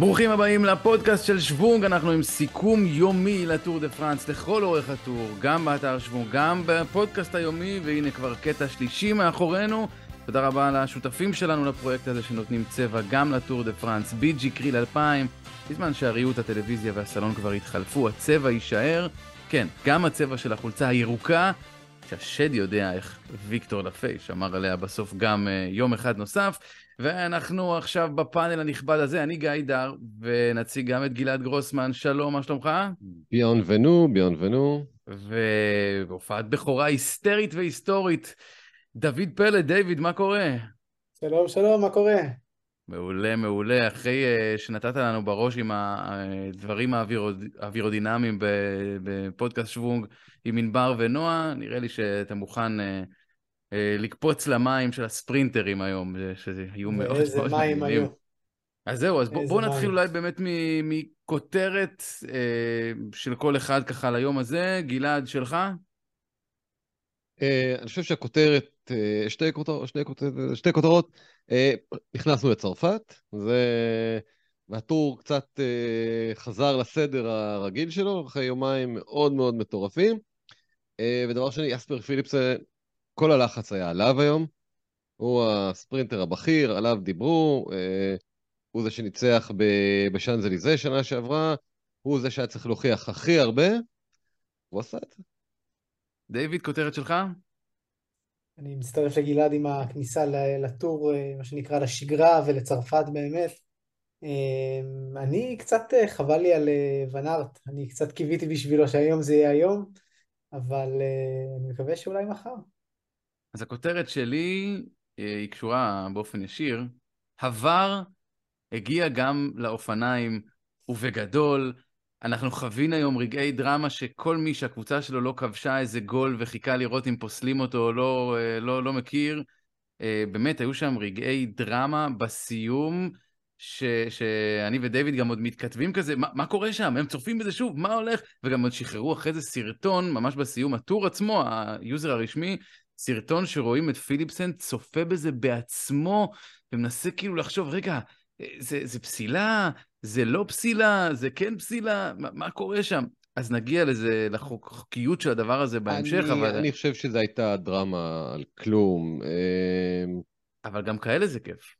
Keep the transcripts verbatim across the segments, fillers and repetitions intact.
ברוכים הבאים לפודקאסט של שוונג, אנחנו עם סיכום יומי לטור דה פרנס, לכל אורך הטור, גם באתר שוונג, גם בפודקאסט היומי, והנה כבר קטע שלישי מאחורינו. תודה רבה לשותפים שלנו לפרויקט הזה שנותנים צבע גם לטור דה פרנס, בי ג'י קריל אלפיים, בזמן שהריהוט, הטלוויזיה והסלון כבר התחלפו, הצבע יישאר, כן, גם הצבע של החולצה הירוקה, שהשד יודע איך ויקטור לפייש אמר עליה בסוף גם uh, יום אחד נוסף. ואנחנו עכשיו בפאנל הנכבד הזה, אני גיא דר, ונציג גם את גלעד גרוסמן. שלום, מה שלומך? ביון ונו, ביון ונו. והופעת בכורה היסטרית והיסטורית, דוד פלד. דיוויד, מה קורה? שלום, שלום, מה קורה? מעולה, מעולה. אחרי uh, שנתת לנו בראש עם הדברים האווירוד... האווירודינמיים בפודקאסט שוונג, עם ענבר ונועה, נראה לי שאתה מוכן אה, אה, לקפוץ למים של הספרינטרים היום, שהיו מאוד... איזה מים היו. אז זהו, אז בואו בוא נתחיל אולי באמת מכותרת אה, של כל אחד ככה ליום הזה. גלעד, שלך? אה, אני חושב שהכותרת, אה, שתי, כותר, שתי, כותר, שתי כותרות, אה, נכנסנו לצרפת, זה... והטור קצת אה, חזר לסדר הרגיל שלו, אחרי יומיים מאוד מאוד מטורפים. אה, ודבר שני, אספר פיליפסן, כל הלחץ היה עליו היום. הוא הספרינטר הבכיר, עליו דיברו, אה, הוא זה שניצח בשאנזליזה שנה שעברה, הוא זה שהיה צריך להוכיח הכי הרבה, הוא עשה את זה. דיוויד, כותרת שלך? אני מצטרף לגלעד עם הכניסה לטור, מה שנקרא לשגרה ולצרפת באמת. אני קצת חבל לי על ון ארט, אני קצת קיוויתי בשבילו שהיום זה יהיה היום, אבל אני מקווה שאולי מחר. אז הכותרת שלי היא קשורה באופן ישיר, הוואר הגיע גם לאופניים ובגדול. אנחנו חווינו היום רגעי דרמה שכל מי שהקבוצה שלו לא כבשה איזה גול וחיכה לראות אם פוסלים אותו או לא, לא, לא מכיר, באמת היו שם רגעי דרמה בסיום, ש... שאני ודייוויד גם עוד מתכתבים כזה, מה, מה קורה שם? הם צופים בזה שוב, מה הולך? וגם עוד שחררו אחרי זה סרטון, ממש בסיום הטור עצמו, היוזר הרשמי, סרטון שרואים את פיליפסן צופה בזה בעצמו, ומנסה כאילו לחשוב, רגע, זה, זה פסילה, זה לא פסילה, זה כן פסילה, מה, מה קורה שם? אז נגיע לזה, לחוקיות של הדבר הזה בהמשך, אני, אבל... אני חושב שזו הייתה דרמה על כלום. אבל גם כאלה זה כיף.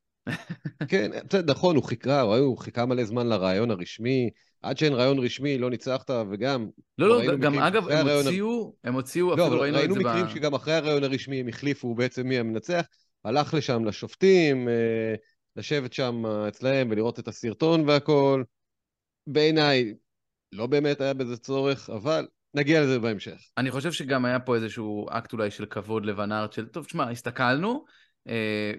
כן, נכון, הוא חיכה, הוא חיכה מלא זמן לרעיון הרשמי, עד שאין רעיון רשמי לא ניצחת, וגם... לא, לא, גם אגב, הם הוציאו, הם הוציאו, אפילו ראינו את זה ב... ראינו מקרים שגם אחרי הרעיון הרשמי הם החליפו בעצם מי המנצח, הלך לשם לשופטים, לשבת שם אצלהם ולראות את הסרטון והכל. בעיניי, לא באמת היה בזה צורך, אבל... נגיע לזה בהמשך. אני חושב שגם היה פה איזשהו אקט אולי של כבוד לוון ארט, של טוב, תשמע, הסתכלנו,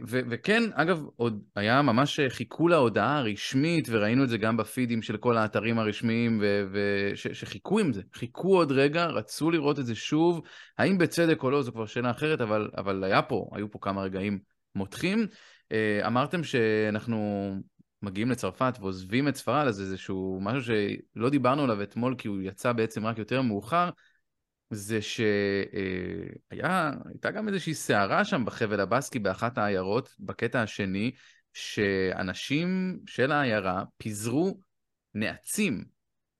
ו- וכן, אגב, עוד היה ממש חיכו להודעה הרשמית, וראינו את זה גם בפידים של כל האתרים הרשמיים, ו- ו- ש- שחיכו עם זה, חיכו עוד רגע, רצו לראות את זה שוב, האם בצדק או לא, זו כבר שאלה אחרת, אבל, אבל היה פה, היו פה כמה רגעים מותחים. אמרתם שאנחנו מגיעים לצרפת ועוזבים את ספרד, אז איזשהו משהו שלא דיברנו עליו אתמול, כי הוא יצא בעצם רק יותר מאוחר, זה שהייתה גם איזושהי שערה שם בחבל הבאסקי באחת העיירות, בקטע השני, שאנשים של העיירה פיזרו נעצים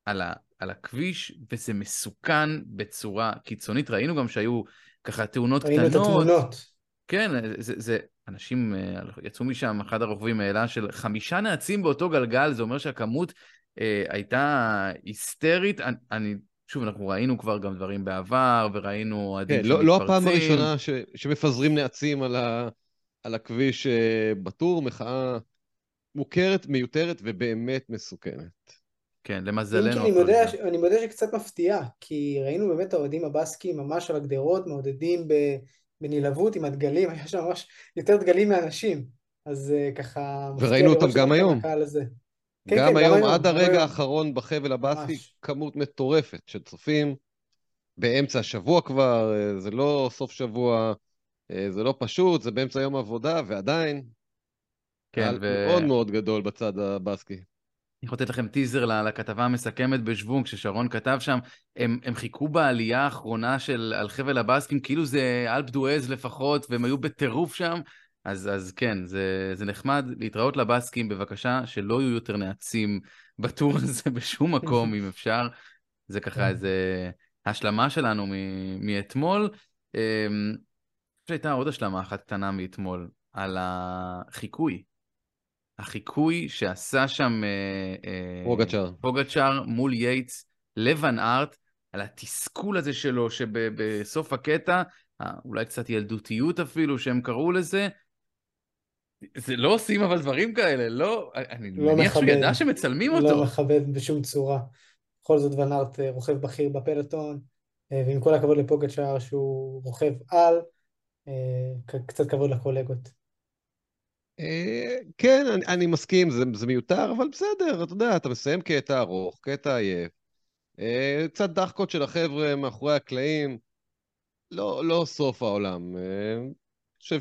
על, ה, על הכביש, וזה מסוכן בצורה קיצונית. ראינו גם שהיו ככה תאונות קטנות. ראינו את התאונות. כן, זה, זה אנשים יצאו משם, אחד הרוכבים העלה של חמישה נעצים באותו גלגל, זה אומר שהכמות אה, הייתה היסטרית. אני... אני שוב, אנחנו ראינו כבר גם דברים בעבר, וראינו עדים שמתפרצים. כן, לא הפעם הראשונה שמפזרים נעצים על הכביש בטור, מחאה מוכרת, מיותרת, ובאמת מסוכנת. כן, למזלנו. אני מודה שקצת מפתיעה, כי ראינו באמת את האוהדים הבאסקים ממש על הגדרות, מעודדים בנלהבות עם הדגלים, היה שם ממש יותר דגלים מאנשים, אז ככה... וראינו אותם גם היום. כן, גם כן, היום, גם עד היום. הרגע האחרון בחבל הבאסקי, כמות מטורפת של צופים, באמצע השבוע כבר, זה לא סוף שבוע, זה לא פשוט, זה באמצע יום עבודה, ועדיין, כן, ו... מאוד מאוד גדול בצד הבאסקי. אני יכול לתת לכם טיזר לכתבה המסכמת בשוונג, ששרון כתב שם, הם, הם חיכו בעלייה האחרונה של, על חבל הבאסקים, כאילו זה אלפ דואז לפחות, והם היו בטירוף שם, אז, אז כן, זה, זה נחמד. להתראות לבאסקים, בבקשה, שלא יהיו יותר נעצים בטור הזה בשום מקום, אם אפשר. זה ככה איזה השלמה שלנו מ- מאתמול. הייתה עוד השלמה אחת קטנה מאתמול, על החיקוי. החיקוי שעשה שם פוגצ'אר. פוגצ'אר מול יייץ, לבן ארט, על התסכול הזה שלו, שבסוף הקטע, אולי קצת ילדותיות אפילו, שהם קראו לזה, זה לא עושים אבל דברים כאלה, לא, אני לא מניח שהוא ידע שמצלמים אותו. לא מכבד בשום צורה. בכל זאת ון ארט רוכב בכיר בפלטון, ועם כל הכבוד לפוגצ'אר שהוא רוכב על, קצת כבוד לקולגות. כן, אני מסכים, זה מיותר, אבל בסדר, אתה יודע, אתה מסיים קטע ארוך, קטע עייף, קצת דחקות של החבר'ה מאחורי הקלעים, לא סוף העולם. אני חושב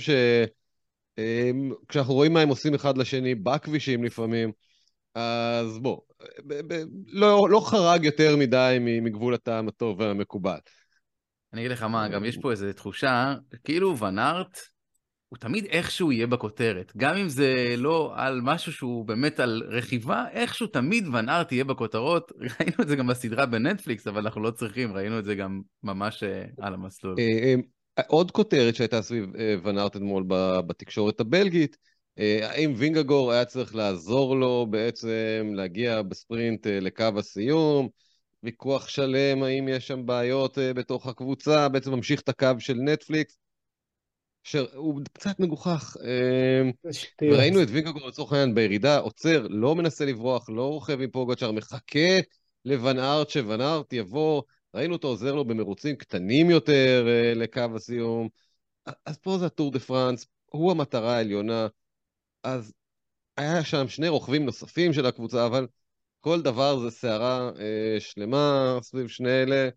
שכשאנחנו רואים מה הם עושים אחד לשני, בכבישים לפעמים, אז בוא, לא חרג יותר מדי מגבול הטעם הטוב והמקובל. אני אגיד לך מה, גם יש פה איזו תחושה, כאילו ון ארט, הוא תמיד איכשהו יהיה בכותרת, גם אם זה לא על משהו שהוא באמת על רכיבה, איכשהו תמיד ון ארט יהיה בכותרות, ראינו את זה גם בסדרה בנטפליקס, אבל אנחנו לא צריכים, ראינו את זה גם ממש על המסלול. עוד כותרת שהייתה סביב ון ארט אתמול בתקשורת הבלגית, האם וינגגור היה צריך לעזור לו בעצם להגיע בספרינט לקו הסיום, ויכוח שלם, האם יש שם בעיות בתוך הקבוצה, בעצם ממשיך את הקו של נטפליקס, שהוא קצת מגוחך, ראינו את וינגגור לצורך העניין בירידה, עוצר, לא מנסה לברוח, לא רוכב עם פוגצ'אר, מחכה לוון ארט שוון ארט יבוא, ראינו אותו עוזר לו במרוצים קטנים יותר לקו הסיום, אז פה זה הטור דה פרנס, הוא המטרה העליונה, אז היה שם שני רוכבים נוספים של הקבוצה, אבל כל דבר זה סערה שלמה סביב שני אלה,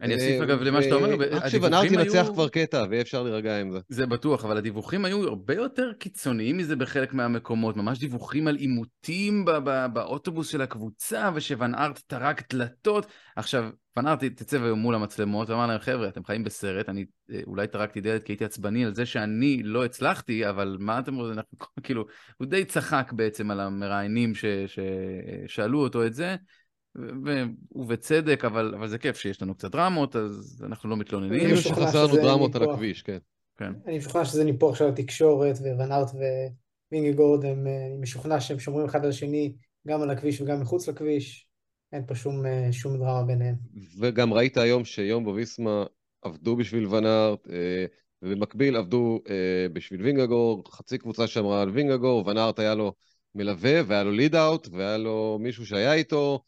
אני אוסיף אגב למה שאתה אומר, הדיווחים היו... נצח כבר קטע, ואי אפשר להירגע עם זה. זה בטוח, אבל הדיווחים היו הרבה יותר קיצוניים מזה בחלק מהמקומות, ממש דיווחים על אימותים באוטובוס של הקבוצה, ושוון ארט טרק דלתות. עכשיו, ון ארט תצא היום מול המצלמות, ואמר להם, חבר'ה, אתם חיים בסרט, אני אולי טרקתי דלת כי הייתי עצבני על זה שאני לא הצלחתי, אבל מה אתם רוצים, כאילו, הוא די צחק בעצם על המראיינים ששאלו אותו את זה, ובצדק, אבל, אבל זה כיף שיש לנו קצת דרמות, אז אנחנו לא מתלוננים. כאילו שחסרנו דרמות על הכביש, כן. כן. אני משוכנע שזה ניפוח של התקשורת, ווון ארט ווינגגורד, הם משוכנע שהם שומרים אחד על השני, גם על הכביש וגם מחוץ לכביש, אין פה שום, שום דרמה ביניהם. וגם ראית היום שיום בוויסמה עבדו בשביל ון ארט, ובמקביל עבדו בשביל וינגגורד, חצי קבוצה שאמרה על וינגגורד, ון ארט היה לו מלווה, והיה לו ליד אאוט, והיה לו מישהו שהיה איתו,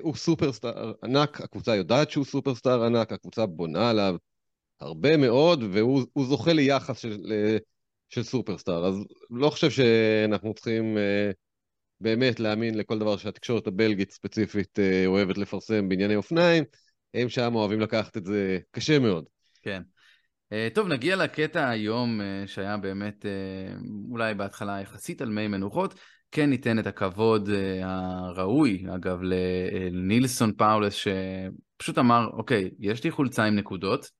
הוא סופרסטאר ענק, הקבוצה יודעת שהוא סופרסטאר ענק, הקבוצה בונה עליו הרבה מאוד, והוא זוכה ליחס של, של סופרסטאר, אז לא חושב שאנחנו צריכים באמת להאמין לכל דבר שהתקשורת הבלגית ספציפית אוהבת לפרסם בענייני אופניים, הם שם אוהבים לקחת את זה קשה מאוד. כן. טוב, נגיע לקטע היום שהיה באמת אולי בהתחלה יחסית על מי מנוחות, כן ניתן את הכבוד הראוי, אגב, לנילסון פאולס, שפשוט אמר, אוקיי, יש לי חולצה עם נקודות,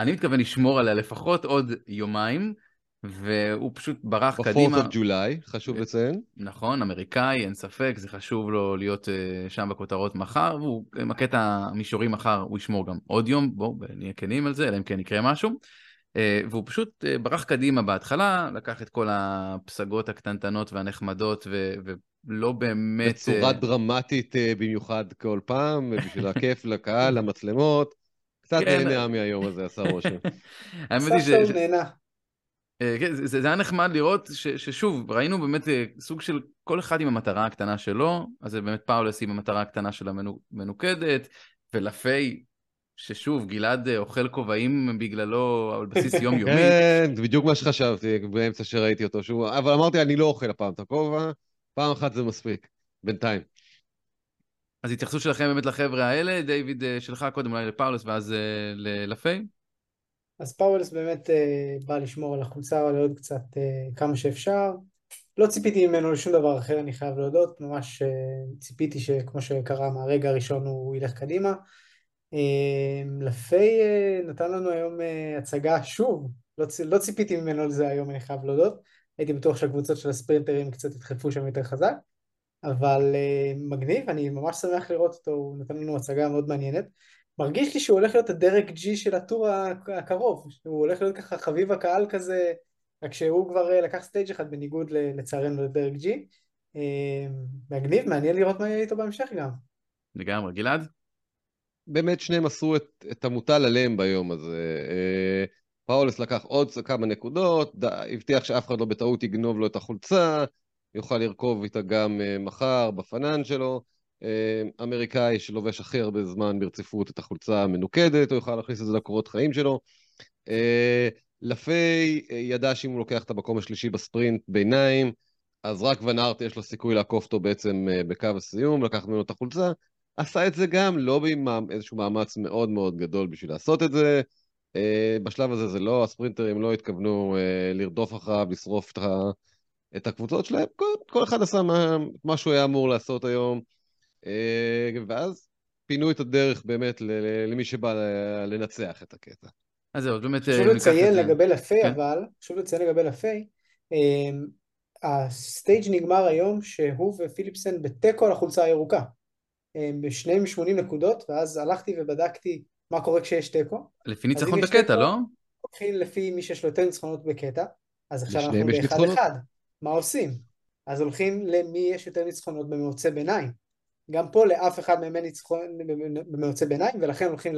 אני מתכוון לשמור עליה לפחות עוד יומיים, והוא פשוט ברח קדימה. בפורט ג'ולי, חשוב לציין. נכון, אמריקאי, אין ספק, זה חשוב לו להיות שם בכותרות מחר, והוא, עם הקטע המישורי מחר, הוא ישמור גם עוד יום, בואו, נהיה כנים על זה, אלא אם כן יקרה משהו. והוא פשוט ברח קדימה בהתחלה, לקח את כל הפסגות הקטנטנות והנחמדות, ו- ולא באמת... בצורה דרמטית במיוחד כל פעם, בשביל הכיף לקהל, המצלמות, קצת נהנה מהיום הזה, עשה רושם. קצת שם נהנה. זה היה נחמד לראות ששוב, ראינו באמת סוג של כל אחד עם המטרה הקטנה שלו, אז זה באמת פאולס עם המטרה הקטנה של המנוקדת, ולפי... ששוב, גלעד אוכל כובעים בגללו על בסיס יום יומי. כן, בדיוק מה שחשבתי, באמצע שראיתי אותו שוב, אבל אמרתי, אני לא אוכל הפעם את הכובע, פעם אחת זה מספיק, בינתיים. אז התייחסות שלכם באמת לחבר'ה האלה, דיוויד שלך קודם אולי לפאולס ואז ללפי? אז פאולס באמת בא לשמור על החולצה, אבל עוד קצת כמה שאפשר. לא ציפיתי ממנו לשום דבר אחר, אני חייב להודות, ממש ציפיתי שכמו שקרה מהרגע הראשון הוא ילך קדימה, לפי נתן לנו היום הצגה שוב לא, לא ציפיתי ממנו לזה היום, אני חייב להודות. הייתי בטוח שהקבוצות של הספרינטרים קצת התחלפו שם יותר חזק, אבל uh, מגניב, אני ממש שמח לראות אותו, הוא נתן לנו הצגה מאוד מעניינת. מרגיש לי שהוא הולך להיות הדרג ג'י של הטור הקרוב, הוא הולך להיות ככה חביב הקהל כזה, רק שהוא כבר לקח סטייג' אחד בניגוד לצערנו לדרג ג'י. Uh, מגניב, מעניין לראות מה יהיה איתו בהמשך גם. לגמרי, גלעד? באמת שניהם עשו את, את המוטל עליהם ביום הזה. Uh, פאולס לקח עוד כמה נקודות, הבטיח שאף אחד לא בטעות יגנוב לו את החולצה, יוכל לרכוב איתה גם uh, מחר בפנן שלו. Uh, אמריקאי שלובש הכי הרבה זמן ברציפות את החולצה המנוקדת, הוא יוכל להכניס את זה לקורות חיים שלו. Uh, לפי uh, ידע שאם הוא לוקח את המקום השלישי בספרינט ביניים, אז רק ון ארט יש לו סיכוי לעקוף אותו בעצם uh, בקו הסיום, לקח ממנו את החולצה. עשה את זה גם, לא באיזשהו מאמץ מאוד מאוד גדול בשביל לעשות את זה. בשלב הזה זה לא, הספרינטרים לא התכוונו לרדוף אחריו, לשרוף את הקבוצות שלהם, כל אחד עשה מה שהוא היה אמור לעשות היום, ואז פינו את הדרך באמת למי שבא לנצח את הקטע. אז זהו, באמת... חשוב לציין לגבי לפי, אבל, חשוב לציין לגבי לפי, הסטייג' נגמר היום שהוא ופילפסן בטקו על החולצה הירוקה. בשניהם שמונים נקודות, ואז הלכתי ובדקתי מה קורה כשיש תיקו. לפי ניצחון בקטע, לא? הולכים לפי מי שיש לו יותר ניצחונות בקטע, אז עכשיו אנחנו באחד אחד. מה עושים? אז הולכים למי יש יותר ניצחונות במאוצה ביניים. גם פה לאף אחד מהם ניצחון במאוצה ביניים, ולכן הולכים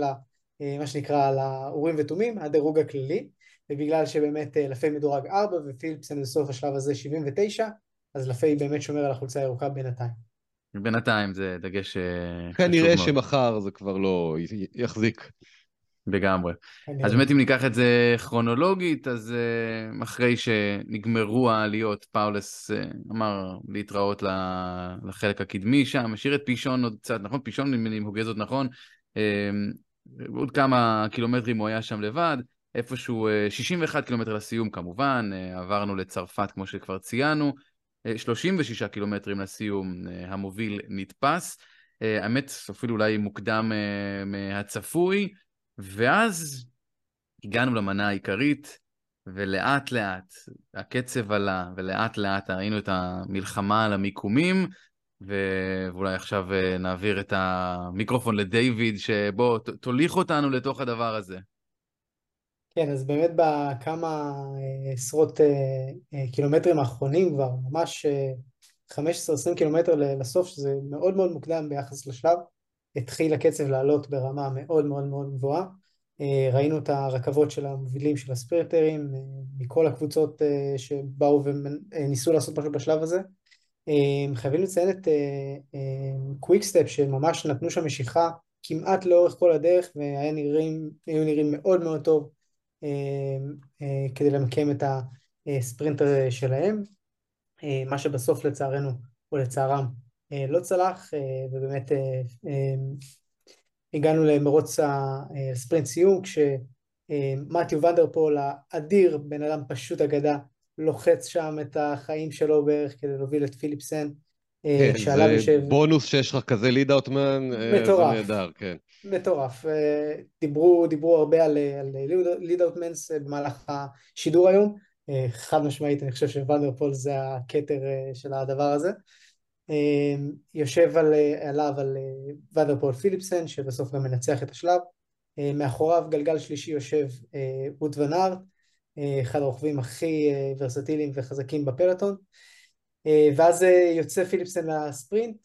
למה שנקרא לאורים ותומים, הדירוג הכללי, ובגלל שבאמת לפי מדורג ארבע, ופילפסן בסוף השלב הזה שבעים ותשע, אז לפי באמת שומר על החולצה הירוקה בינתיים. בינתיים זה דגש... כנראה שמחר זה כבר לא יחזיק. בגמרי. אז באמת אם ניקח את זה כרונולוגית, אז אחרי שנגמרו העליות, פאולס אמר להתראות לחלק הקדמי שם, השאיר את פישון עוד קצת, נכון? פישון אם הוגז עוד נכון, עוד כמה קילומטרים הוא היה שם לבד, איפשהו שישים ואחד קילומטר לסיום כמובן, עברנו לצרפת כמו שכבר ציינו, שלושים ושישה קילומטרים לסיום המוביל נתפס, האמת אפילו אולי מוקדם מהצפוי, ואז הגענו למנה העיקרית, ולאט לאט הקצב עלה, ולאט לאט ראינו את המלחמה על המיקומים, ואולי עכשיו נעביר את המיקרופון לדיוויד, שבו תוליך אותנו לתוך הדבר הזה. כן, אז באמת בכמה עשרות קילומטרים האחרונים כבר, ממש חמש עשרה עד עשרים קילומטר לסוף, שזה מאוד מאוד מוקדם ביחס לשלב, התחיל הקצב לעלות ברמה מאוד מאוד מאוד גבוהה, ראינו את הרכבות של המובילים של הספרינטרים, מכל הקבוצות שבאו וניסו לעשות משהו בשלב הזה, חייבים לציין את קוויק סטפ שממש נתנו שם משיכה כמעט לאורך כל הדרך, והיו נראים, נראים מאוד מאוד טוב, כדי למקם את הספרינטר שלהם, מה שבסוף לצערנו או לצערם לא צלח, ובאמת הגענו למרוץ הספרינט סיום, כשמתיו ונדרפול האדיר, בן אדם פשוט אגדה, לוחץ שם את החיים שלו בערך כדי להוביל את פיליפסן, כן, זה בונוס שיש לך כזה ליד אוטמן, זה נהדר, כן. מטורף, דיברו, דיברו הרבה על, על ליד אוטמנס במהלך השידור היום, חד משמעית, אני חושב שוואן דר פול זה הכתר של הדבר הזה, יושב על, עליו על ואן דר פול פיליפסן, שבסוף גם מנצח את השלב, מאחוריו גלגל שלישי יושב ווד ון ארט, אחד הרוכבים הכי ורסטיליים וחזקים בפלטון, ואז יוצא פיליפסן לספרינט,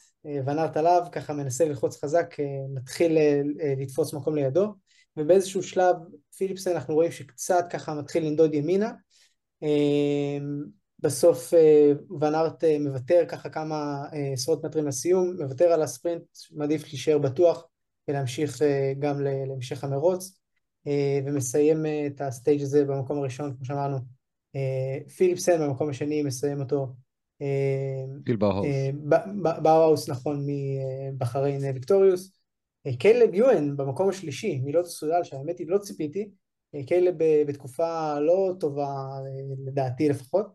ון ארט עליו, ככה מנסה ללחוץ חזק, מתחיל לתפוס מקום לידו, ובאיזשהו שלב פיליפסן אנחנו רואים שקצת ככה מתחיל לנדוד ימינה, בסוף ון ארט מוותר ככה כמה עשרות מטרים לסיום, מוותר על הספרינט, מעדיף להישאר בטוח ולהמשיך גם להמשך המרוץ, ומסיים את הסטייג' הזה במקום הראשון, כמו שאמרנו, פיליפסן במקום השני מסיים אותו, גיל באוהאוס, באוהאוס נכון מבחריין ויקטוריוס, קיילב יואן במקום השלישי, מילות סודל שהאמת היא לא ציפיתי, קיילב בתקופה לא טובה לדעתי לפחות,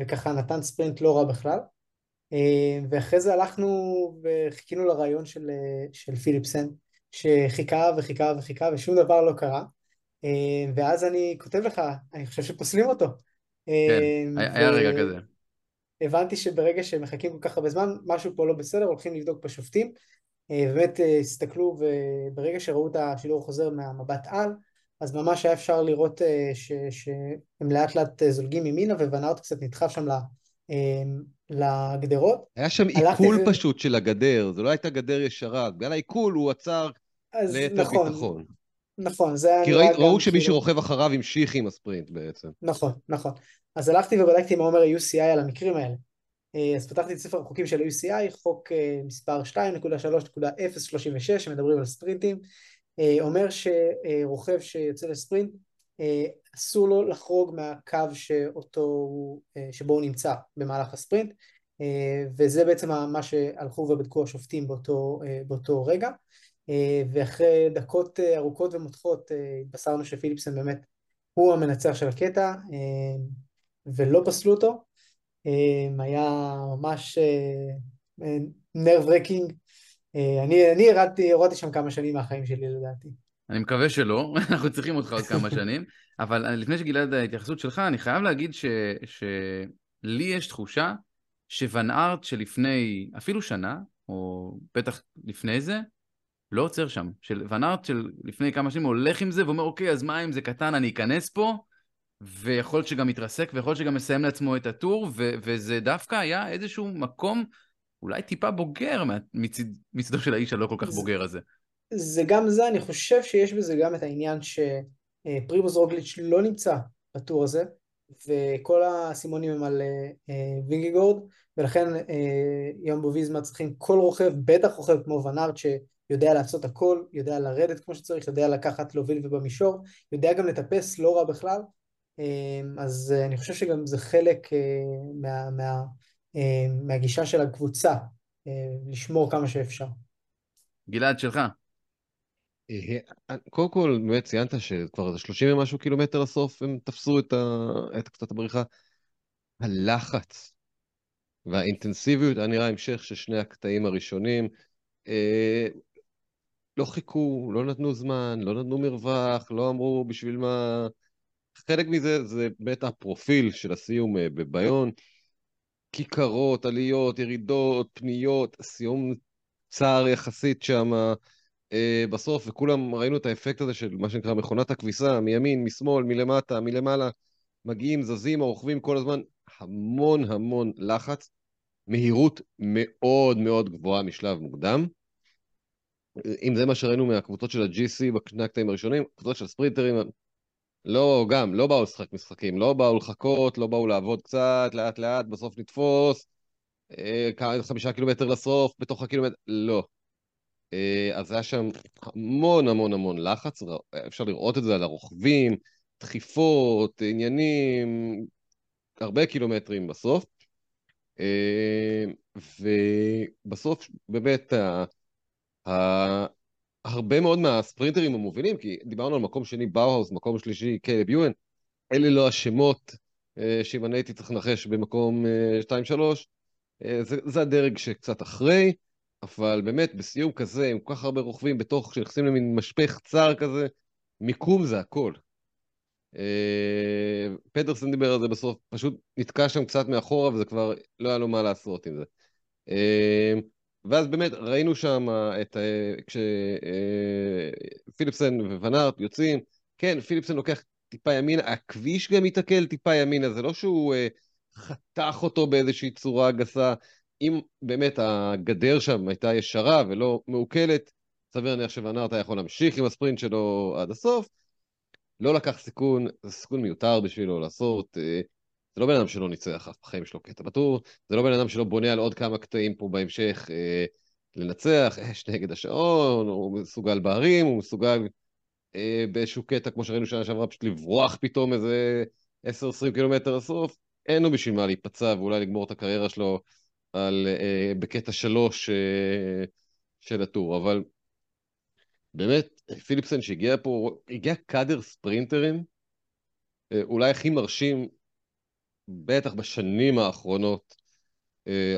וככה נתן ספרינט לא רע בכלל, ואחרי זה הלכנו וחיכינו לרעיון של, של פיליפסן, שחיכה וחיכה וחיכה ושום דבר לא קרה, ואז אני כותב לך, אני חושב שפוסלים אותו. כן, היה רגע כזה. הבנתי שברגע שמחכים כל כך הרבה זמן, משהו פה לא בסדר, הולכים לבדוק בשופטים, באמת הסתכלו, וברגע שראו את השידור חוזר מהמבט על, אז ממש היה אפשר לראות שהם לאט לאט זולגים ימינה, ווון ארט קצת נדחף שם לגדרות. היה שם עיכול פשוט של הגדר, זו לא הייתה גדר ישרה, בגלל העיכול הוא עצר ליתר ביטחון. נכון, זה היה נראה גם... כי ראו שמישהו רוכב אחריו המשיך עם הספרינט בעצם. נכון, נכון. אז הלכתי ובדקתי מה אומר ה-יו סי איי על המקרים האלה. אז פתחתי את ספר החוקים של ה-יו סי איי, חוק מספר שתיים נקודה שלוש נקודה אפס שלושים ושש, שמדברים על ספרינטים, אומר שרוכב שיוצא לספרינט, אסור לו לחרוג מהקו שאותו, שבו הוא נמצא במהלך הספרינט, וזה בעצם מה שהלכו ובדקו השופטים באותו, באותו רגע. ואחרי דקות ארוכות ומותחות התבשרנו שפיליפסן באמת הוא המנצח של הקטע, ולא פסלו אותו. היה ממש נרב רקינג. אני, אני הרדתי, הרדתי שם כמה שנים מהחיים שלי לדעתי. אני מקווה שלא, אנחנו צריכים אותך עוד כמה שנים, אבל לפני שגלעד ההתייחסות שלך, אני חייב להגיד ש, שלי יש תחושה שוואן ארט שלפני אפילו שנה, או בטח לפני זה, לא עוצר שם, של ואן ארט של לפני כמה שנים הולך עם זה ואומר אוקיי אז מה אם זה קטן אני אכנס פה ויכול שגם יתרסק ויכול שגם מסיים לעצמו את הטור ו- וזה דווקא היה איזשהו מקום אולי טיפה בוגר מצד, מצדו של האיש הלא כל כך זה, בוגר הזה. זה גם זה, אני חושב שיש בזה גם את העניין שפריבוס רוגליץ' לא נמצא בטור הזה וכל הסימונים הם על וינגגורד ולכן יום בו ויזמה צריכים כל רוכב, בטח רוכב כמו ואן ארט ש... יודע לעשות הכל, יודע לרדת כמו שצריך, יודע לקחת, להוביל ובמישור, יודע גם לטפס לא רע בכלל, אז אני חושב שגם זה חלק מה, מה, מהגישה של הקבוצה, לשמור כמה שאפשר. גלעד, שלך. קודם כל, באמת ציינת שכבר שלושים ומשהו קילומטר לסוף, הם תפסו את, ה... את קצת הבריחה. הלחץ והאינטנסיביות, אני רואה המשך ששני הקטעים הראשונים, לא חיכו, לא נתנו זמן, לא נתנו מרווח, לא אמרו בשביל מה. חלק מזה זה באמת הפרופיל של הסיום בביון, כיכרות, עליות, ירידות, פניות, סיום צער יחסית שם בסוף, וכולם ראינו את האפקט הזה של מה שנקרא מכונת הכביסה, מימין, משמאל, מלמטה, מלמעלה, מגיעים, זזים, הרוכבים כל הזמן, המון המון לחץ, מהירות מאוד מאוד גבוהה משלב מוקדם. אם זה מה שראינו מהקבוצות של ה-ג'י סי בקטעים הראשונים, קבוצות של ספרינטרים, לא, גם, לא באו לשחק משחקים, לא באו לחכות, לא באו לעבוד קצת, לאט לאט, בסוף נתפוס, חמישה קילומטר לסוף, בתוך הקילומטר, לא. אז היה שם המון המון המון לחץ, אפשר לראות את זה על הרוכבים, דחיפות, עניינים, הרבה קילומטרים בסוף. ובסוף באמת הרבה מאוד מהספרינטרים המובילים, כי דיברנו על מקום שני באוהאוס, מקום שלישי קיילב יואן, אלה לא השמות שאם אני הייתי צריך לנחש במקום שתיים שלוש, זה הדרג שקצת אחרי, אבל באמת בסיום כזה עם כל כך הרבה רוכבים בתוך שנכנסים למין משפך צר כזה, מיקום זה הכל. פדרסן דיבר על זה בסוף, פשוט נתקע שם קצת מאחורה וזה כבר לא היה לו מה לעשות עם זה. ואז באמת ראינו שם כשפיליפסן וואן ארט יוצאים, כן, פיליפסן לוקח טיפה ימינה, הכביש גם מתעכל טיפה ימינה, זה לא שהוא חתך אותו באיזושהי צורה גסה, אם באמת הגדר שם הייתה ישרה ולא מעוקלת, סביר להניח שוואן ארט היה יכול להמשיך עם הספרינט שלו עד הסוף, לא לקח סיכון, זה סיכון מיותר בשבילו לעשות, זה לא בן אדם שלא ניצח אף בחיים שלו קטע בטור, זה לא בן אדם שלא בונה על עוד כמה קטעים פה בהמשך לנצח, אש נגד השעון, הוא מסוגל בערים, הוא מסוגל באיזשהו קטע, כמו שראינו שנה שעברה, פשוט לברוח פתאום איזה עשרה עשרים קילומטר לסוף, אין לו בשביל מה להיפצע ואולי לגמור את הקריירה שלו על, בקטע שלוש של הטור, אבל... באמת, פיליפסן שהגיע פה, הגיע קאדר ספרינטרים, אולי הכי מרשים, בטח בשנים האחרונות,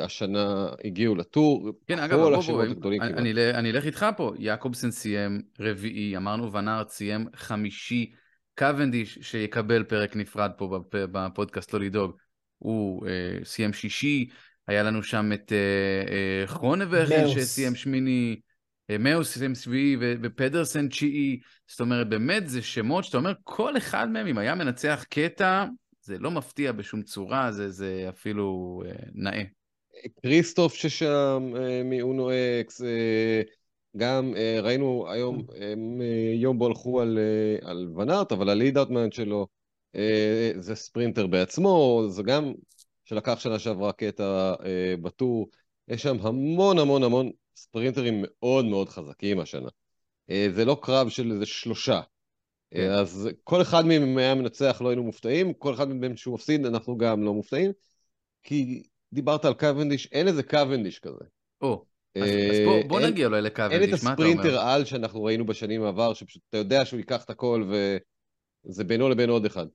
השנה הגיעו לטור, כן, כל אגב, השמות הגדולים כמעט. אני אלך איתך פה, יעקובסן סיים רביעי, אמרנו ואן ארט סיים חמישי, קוונדיש שיקבל פרק נפרד פה בפודקאסט, לא לדאוג, הוא אה, סיים שישי, היה לנו שם את אה, אה, חונברכן שסיים שמיני, אה, מאוס סיים סביעי ופדרסן תשיעי, זאת אומרת באמת זה שמות שאתה אומר כל אחד מהם אם היה מנצח קטע, זה לא מפתיע בשום צורה, זה, זה אפילו אה, נאה. קריסטוף ששם, אה, מאונו אקס, אה... גם uh, ראינו היום, הם uh, יום בו הלכו על, uh, על ון ארט, אבל הליד אאוטמן שלו, uh, זה ספרינטר בעצמו, זה גם שלקח שנה שעברה קטע uh, בטור, יש שם המון המון המון ספרינטרים מאוד מאוד חזקים השנה. Uh, זה לא קרב של איזה שלושה, uh, אז כל אחד מהם היה מנצח לא היינו מופתעים, כל אחד מהם שהוא מפסיד אנחנו גם לא מופתעים, כי דיברת על קוונדיש, אין איזה קוונדיש כזה. או. אז, אז בוא, בוא אין, נגיע אולי לקוונדיש, מה אתה אומר? אין את הספרינטר על שאנחנו ראינו בשנים העבר, שפשוט אתה יודע שהוא ייקח את הכל וזה בינו לבין עוד אחד.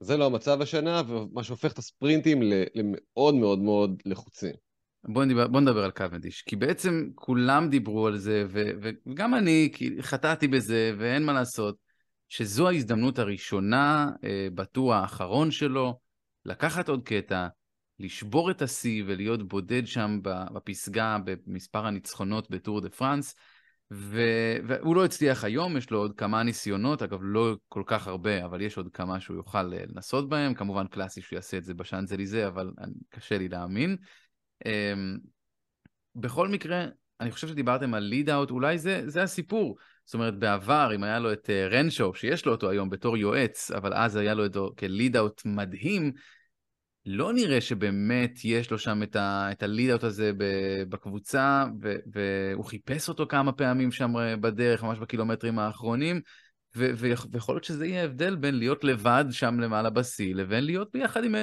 זה לא המצב השנה, ומה שהופך את הספרינטים למאוד מאוד מאוד לחוצים. בוא נדבר, בוא נדבר על קוונדיש, כי בעצם כולם דיברו על זה, ו, וגם אני חטאתי בזה, ואין מה לעשות, שזו ההזדמנות הראשונה, בטור האחרון שלו, לקחת עוד קטע, לשבור את השיא ולהיות בודד שם בפסגה, במספר הניצחונות בטור דה פרנס, והוא לא הצליח היום, יש לו עוד כמה ניסיונות, אגב לא כל כך הרבה, אבל יש עוד כמה שהוא יוכל לנסות בהם, כמובן קלאסי שהוא יעשה את זה בשאנזליזה, אבל קשה לי להאמין. בכל מקרה, אני חושב שדיברתם על ליד אאוט, אולי זה, זה הסיפור, זאת אומרת בעבר, אם היה לו את רנשו, שיש לו אותו היום בתור יועץ, אבל אז היה לו אותו כליד אאוט מדהים, לא נראה שבאמת יש לו שם את, ה, את הלידאוט הזה בקבוצה, ו, והוא חיפש אותו כמה פעמים שם בדרך, ממש בקילומטרים האחרונים, ו, ויכול להיות שזה יהיה הבדל בין להיות לבד שם למעלה בסי, לבין להיות ביחד עם,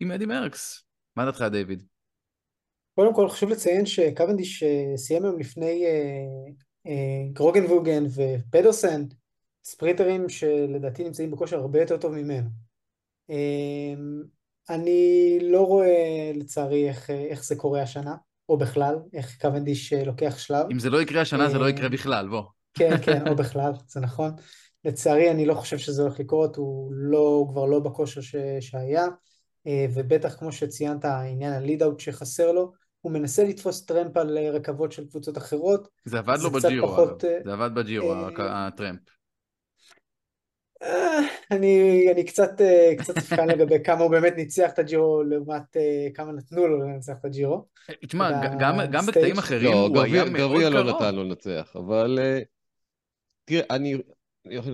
עם אדי מרקס. מה דעתך, דיוויד? קודם כל, חשוב לציין שקוונדיש סיים היום לפני אה, אה, גרוגן ווגן ופדרסן, ספרינטרים שלדעתי נמצאים בכושר הרבה יותר טוב ממנו. אה, אני לא רואה לצערי איך, איך זה קורה השנה, או בכלל, איך קוונדיש לוקח שלב. אם זה לא יקרה השנה, זה לא יקרה בכלל, בוא. כן, כן, או בכלל, זה נכון. לצערי, אני לא חושב שזה הולך לקרות, הוא, לא, הוא כבר לא בכושר ש, שהיה, ובטח כמו שציינת, העניין הליד-אוט שחסר לו, הוא מנסה לתפוס טרמפ על רכבות של קבוצות אחרות. זה עבד לו בג'ירו, פחות... זה עבד בג'ירו, הטרמפ. אני, אני קצת, קצת ספקן לגבי כמה הוא באמת ניצח את הג'ירו, לעומת כמה נתנו לו לנצח את הג'ירו. תשמע, גם, גם בקטעים אחרים לא, הוא היה מאוד קרוב. לא נתן לו לנצח, אבל תראה, אני,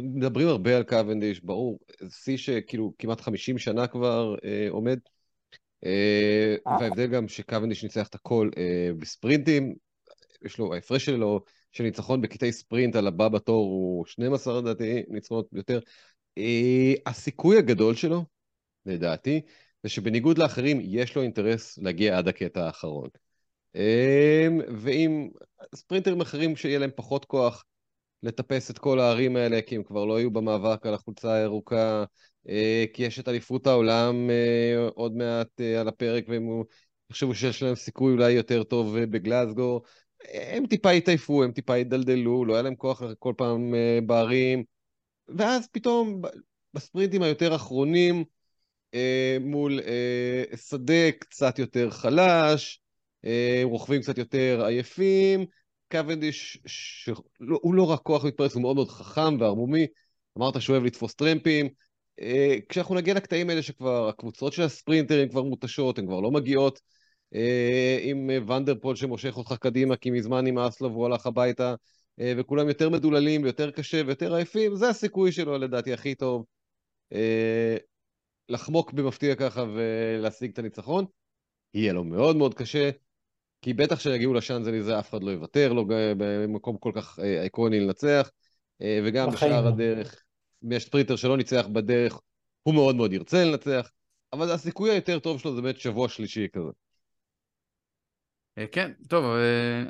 מדברים הרבה על קוונדיש, ברור, סי שכאילו כמעט חמישים שנה כבר אה, עומד, אה, וההבדל גם שקוונדיש ניצח את הכל אה, בספרינטים, יש לו, ההפרש שלו, שניצחון בקטעי ספרינט על הבא בתור הוא שנים עשר לדעתי, ניצחונות יותר. הסיכוי הגדול שלו, לדעתי, זה שבניגוד לאחרים יש לו אינטרס להגיע עד הקטע האחרון. ואם ספרינטרים אחרים שיהיה להם פחות כוח לטפס את כל הערים האלה, כי הם כבר לא היו במאבק על החולצה הירוקה, כי יש את אליפות העולם עוד מעט על הפרק, והם חשבו שיש להם סיכוי אולי יותר טוב בגלזגו, הם טיפה התעייפו, הם טיפה התדלדלו, לא היה להם כוח כל פעם בערים, ואז פתאום בספרינטים היותר אחרונים, מול שדה קצת יותר חלש, רוכבים קצת יותר עייפים, קוונדיש, הוא לא רק כוח מתפרץ, הוא מאוד מאוד חכם והרמומי, אמרת שאוהב לתפוס טרמפים, כשאנחנו נגיע לקטעים האלה שכבר הקבוצות של הספרינטרים כבר מותשות, הן כבר לא מגיעות, עם ונדר פול שמושך אותך קדימה, כי מזמן עם אסלו והוא הלך הביתה, וכולם יותר מדוללים, ויותר קשה, ויותר עייפים, זה הסיכוי שלו לדעתי הכי טוב, לחמוק במפתיע ככה ולהשיג את הניצחון, יהיה לו מאוד מאוד קשה, כי בטח שיגיעו לשאנזליזה אף אחד לא יוותר לו, במקום כל כך איקוני לנצח, וגם בשאר הדרך, מהספרינטר שלא ניצח בדרך, הוא מאוד מאוד ירצה לנצח, אבל הסיכוי היותר טוב שלו זה באמת שבוע שלישי כזה. כן, טוב,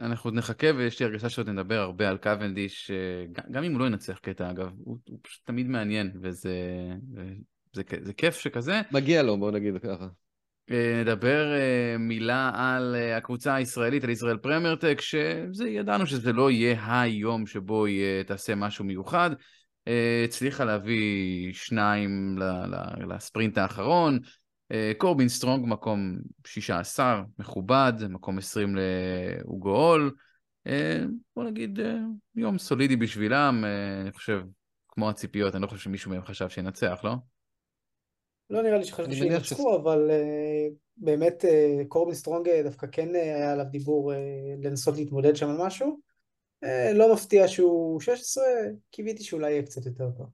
אנחנו נחכה ויש לי הרגשה שעוד נדבר הרבה על קוונדיש, גם אם הוא לא ינצח קטע אגב, הוא, הוא פשוט תמיד מעניין וזה זה, זה כיף שכזה. מגיע לו, בואו נגיד ככה. נדבר מילה על הקבוצה הישראלית, על ישראל פרמיירטק, שזה ידענו שזה לא יהיה היום שבו היא תעשה משהו מיוחד, הצליחה להביא שניים לספרינט האחרון, קורבין סטרונג מקום שישה עשר, מכובד, מקום עשרים לאוגו-אול, בוא נגיד יום סולידי בשבילם, אני חושב כמו הציפיות, אני לא חושב שמישהו מהם חשב שינצח, לא? לא נראה לי שחשבתי שינצחו, אבל באמת קורבין סטרונג דווקא כן היה עליו דיבור לנסות להתמודד שם על משהו, לא מפתיע שהוא שש עשרה, קיוויתי שאולי יהיה קצת יותר טוב.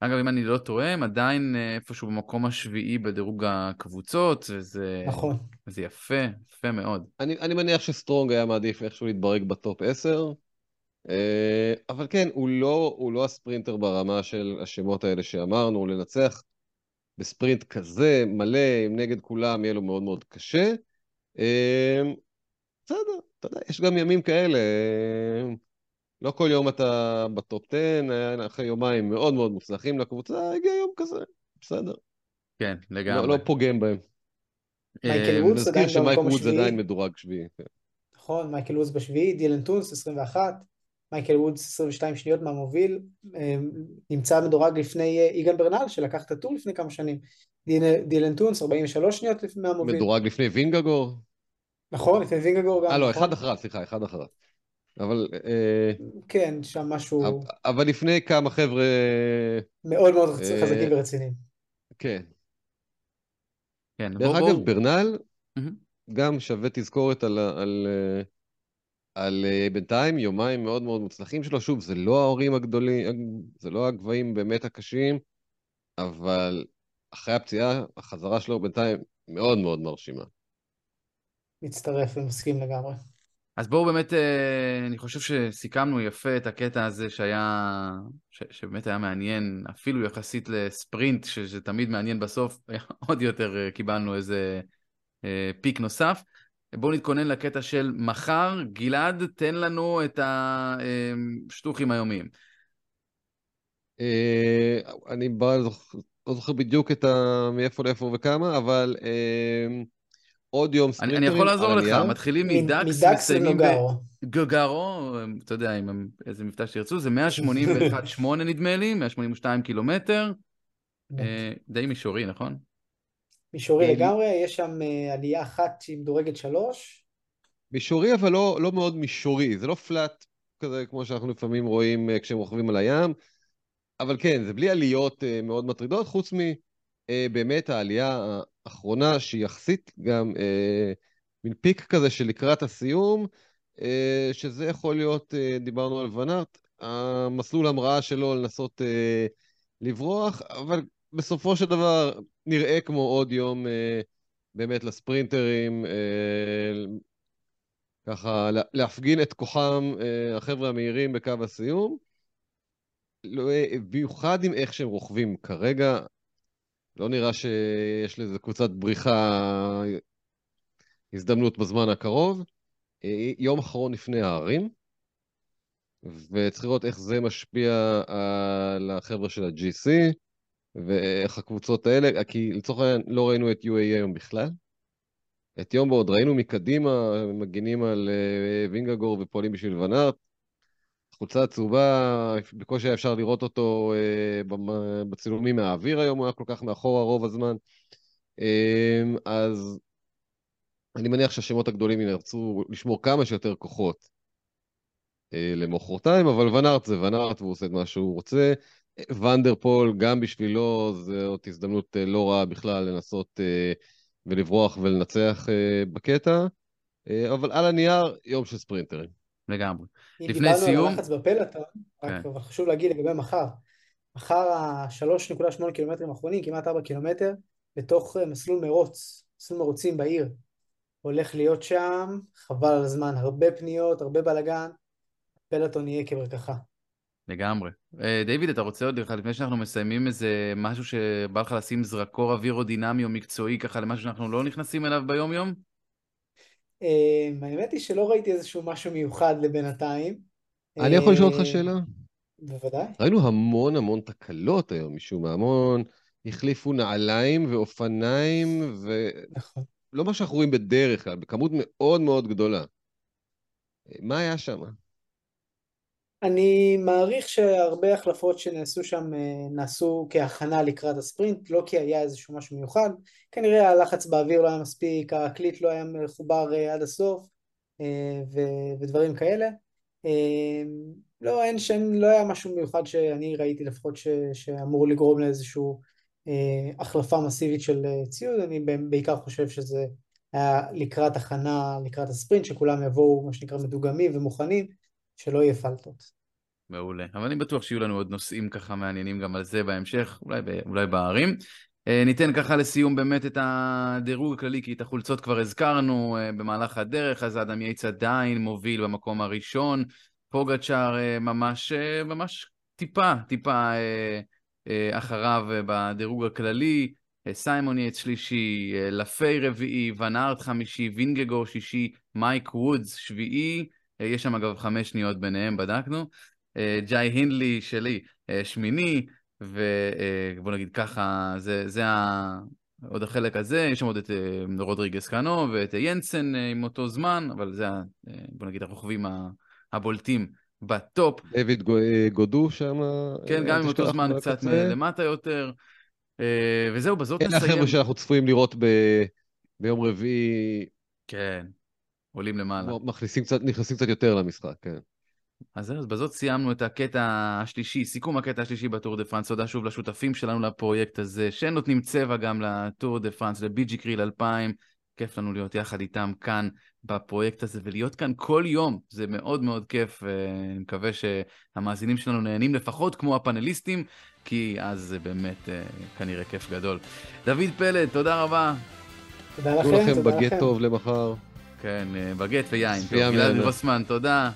אגב, אם אני לא טועם, עדיין איפשהו במקום השביעי בדירוג הקבוצות, וזה נכון. זה יפה, יפה מאוד. אני, אני מניח שסטרונג היה מעדיף איכשהו להתברג בטופ עשר, אבל כן, הוא לא, הוא לא הספרינטר ברמה של השמות האלה שאמרנו, הוא לנצח בספרינט כזה, מלא, עם נגד כולם, יהיה לו מאוד מאוד קשה. בסדר, אתה יודע, יש גם ימים כאלה, לא כל יום אתה בטופ עשר, אחרי יומיים מאוד מאוד מוצלחים לקבוצה, הגיע יום כזה, בסדר. כן, לגמרי. לא פוגם בהם. מייקל וודס עדיין במקום השביעי. מייקל וודס עדיין מדורג שביעי. נכון, מייקל וודס בשביעי, דילן טונס עשרים ואחת, מייקל וודס עשרים ושתיים שניות מהמוביל, נמצא מדורג לפני איגן ברנל, שלקח את הטור לפני כמה שנים. דילן טונס ארבעים ושלוש שניות מהמוביל. מדורג לפני וינגגור. נכון, לפני וינגגור גם. אה לא, אחד אחרת, סליחה, אחד אחרת. אבל כן, שם משהו, אבל לפני כמה חבר'ה מאוד מאוד חזקים ורציניים. כן. כן, דרך אגב, ברנל גם שווה תזכורת על על על בינתיים יומיים מאוד מאוד מוצלחים שלו. שוב, זה לא ההורים הגדולים, זה לא הגבהים באמת הקשים, אבל אחרי הפציעה החזרה שלו בינתיים מאוד מאוד מרשימה. מצטרף ומסכים לגמרי. אז בואו באמת, אני חושב שסיכמנו יפה את הקטע הזה שהיה, ש, שבאמת היה מעניין, אפילו יחסית לספרינט, ש, שתמיד מעניין בסוף, עוד יותר קיבלנו איזה אה, פיק נוסף. בואו נתכונן לקטע של מחר. גלעד, תן לנו את השטוחים היומיים. אה, אני בא, לא זוכר בדיוק את ה, מאיפה לאיפה וכמה, אבל אה... עוד יום ספרינטרים. אני יכול לעזור לך, מתחילים מדקס, מסיימים בגוגרו, אתה יודע, איזה מבטא שירצו, זה מאה שמונים ואחת נקודה שמונה נדמה לי, מאה שמונים ושתיים קילומטר, די מישורי, נכון? מישורי לגמרי, יש שם עלייה אחת עם דורגת שלוש. מישורי, אבל לא מאוד מישורי, זה לא פלט כזה כמו שאנחנו לפעמים רואים כשהם רוכבים על הים, אבל כן, זה בלי עליות מאוד מטרידות, חוץ מ... באמת העלייה האחרונה שיחסית גם אה, מן פיק כזה שלקראת הסיום, אה, שזה יכול להיות, אה, דיברנו על ון ארט, המסלול המראה שלו לנסות אה, לברוח, אבל בסופו של דבר נראה כמו עוד יום אה, באמת לספרינטרים, אה, ככה להפגין את כוחם אה, החבר'ה המהירים בקו הסיום, לא, אה, ביוחד עם איך שהם רוכבים כרגע, לא נראה שיש לזה קבוצת בריחה הזדמנות בזמן הקרוב. יום אחרון לפני הערים, וצריך לראות איך זה משפיע על החבר'ה של ה-ג'י סי, ואיך הקבוצות האלה, כי לצורך העניין לא ראינו את יו איי איי היום בכלל. את יום בעוד ראינו מקדימה, מגינים על וינגגור ופועלים בשביל ון ארט, חולצה עצובה, בקושי אפשר לראות אותו בצילומים מהאוויר היום, הוא היה כל כך מאחורה רוב הזמן. אז אני מניח שהשמות הגדולים ירצו לשמור כמה שיותר כוחות למחרתיים, אבל ון ארט זה ון ארט, והוא עושה את מה שהוא רוצה. ואן דר פול, גם בשבילו, זאת הזדמנות לא רעה בכלל לנסות ולברוח ולנצח בקטע, אבל על הנייר, יום של ספרינטרים. לגמרי. לפני סיום... לחץ בפלטון, רק, אבל חשוב להגיד לגבי מחר. מחר ה-שלוש נקודה שמונה קילומטרים האחרונים, כמעט ארבעה קילומטר, בתוך מסלול מרוץ, מסלול מרוצים בעיר. הולך להיות שם, חבל על הזמן, הרבה פניות, הרבה בלגן, הפלטון יהיה כברקחה. לגמרי. דיוויד, אתה רוצה עוד לך, לפני שאנחנו מסיימים איזה משהו שבא לך לשים זרקור אווירודינמי או מקצועי, ככה למשהו שאנחנו לא נכנסים אליו ביום-יום? האמת היא שלא ראיתי איזשהו משהו מיוחד לבינתיים. אני יכול לשאול אותך שאלה? בוודאי. ראינו המון המון תקלות היום, משום המון החליפו נעליים ואופניים, ולא מה שאנחנו רואים בדרך כלל, בכמות מאוד מאוד גדולה. מה היה שם? אני מעריך שהרבה החלפות שנעשו שם נעשו כהכנה לקראת הספרינט, לא כי היה איזשהו משהו מיוחד, כנראה הלחץ באוויר לא היה מספיק, הקליט לא היה מחובר עד הסוף, ו- ודברים כאלה. לא, אין שם, לא היה משהו מיוחד שאני ראיתי לפחות ש- שאמור לגרום לאיזשהו החלפה מסיבית של ציוד, אני בעיקר חושב שזה היה לקראת הכנה, לקראת הספרינט, שכולם יבואו מה שנקרא מדוגמים ומוכנים, שלא יהיה פלטות. מעולה. אבל אני בטוח שיהיו לנו עוד נושאים ככה מעניינים גם על זה בהמשך, אולי, אולי בערים. ניתן ככה לסיום באמת את הדירוג הכללי, כי את החולצות כבר הזכרנו במהלך הדרך, אז אדם יעץ עדיין מוביל במקום הראשון, פוגאצ'אר ממש, ממש טיפה, טיפה אחריו בדירוג הכללי, סיימוניץ שלישי, לפי רביעי, ון ארט חמישי, וינגגור שישי, מייק וודס שביעי, יש שם אגב חמש שניות ביניהם, בדקנו, ג'יי הינדלי שלי שמיני, ובוא נגיד ככה, זה, זה עוד החלק הזה, יש שם עוד את רודריגז קנו ואת ינסן עם אותו זמן, אבל זה בוא נגיד הרוכבים הבולטים בטופ. דויד גודו שם. כן, גם עם אותו זמן קצת למטה יותר, וזהו, בזאת נסיים. אלה החבר'ה שאנחנו צפויים לראות ב... ביום רביעי. כן. עולים למעלה. מכניסים קצת, נכנסים קצת יותר למשחק, כן. אז, אז בזאת סיימנו את הקטע השלישי, סיכום הקטע השלישי בטור דה פרנס, תודה שוב לשותפים שלנו לפרויקט הזה, שנותנים צבע גם לטור דה פרנס, לביג'י קריל אלפיים, כיף לנו להיות יחד איתם כאן בפרויקט הזה, ולהיות כאן כל יום, זה מאוד מאוד כיף, אני מקווה שהמאזינים שלנו נהנים לפחות כמו הפאנליסטים, כי אז זה באמת כנראה כיף גדול. דוד פלד, תודה רבה. תודה לכם, תודה לכם. תודה בגט לכם. טוב למחר. כן, בגט ויין. גלעד גרוסמן, תודה.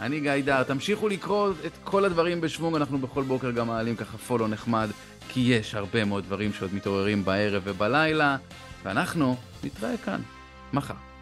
אני גיא דר. תמשיכו לקרוא את כל הדברים בשוונג, אנחנו בכל בוקר גם מעלים ככה פולו נחמד, כי יש הרבה מאוד דברים שעוד מתעוררים בערב ובלילה, ואנחנו נתראה כאן מחר.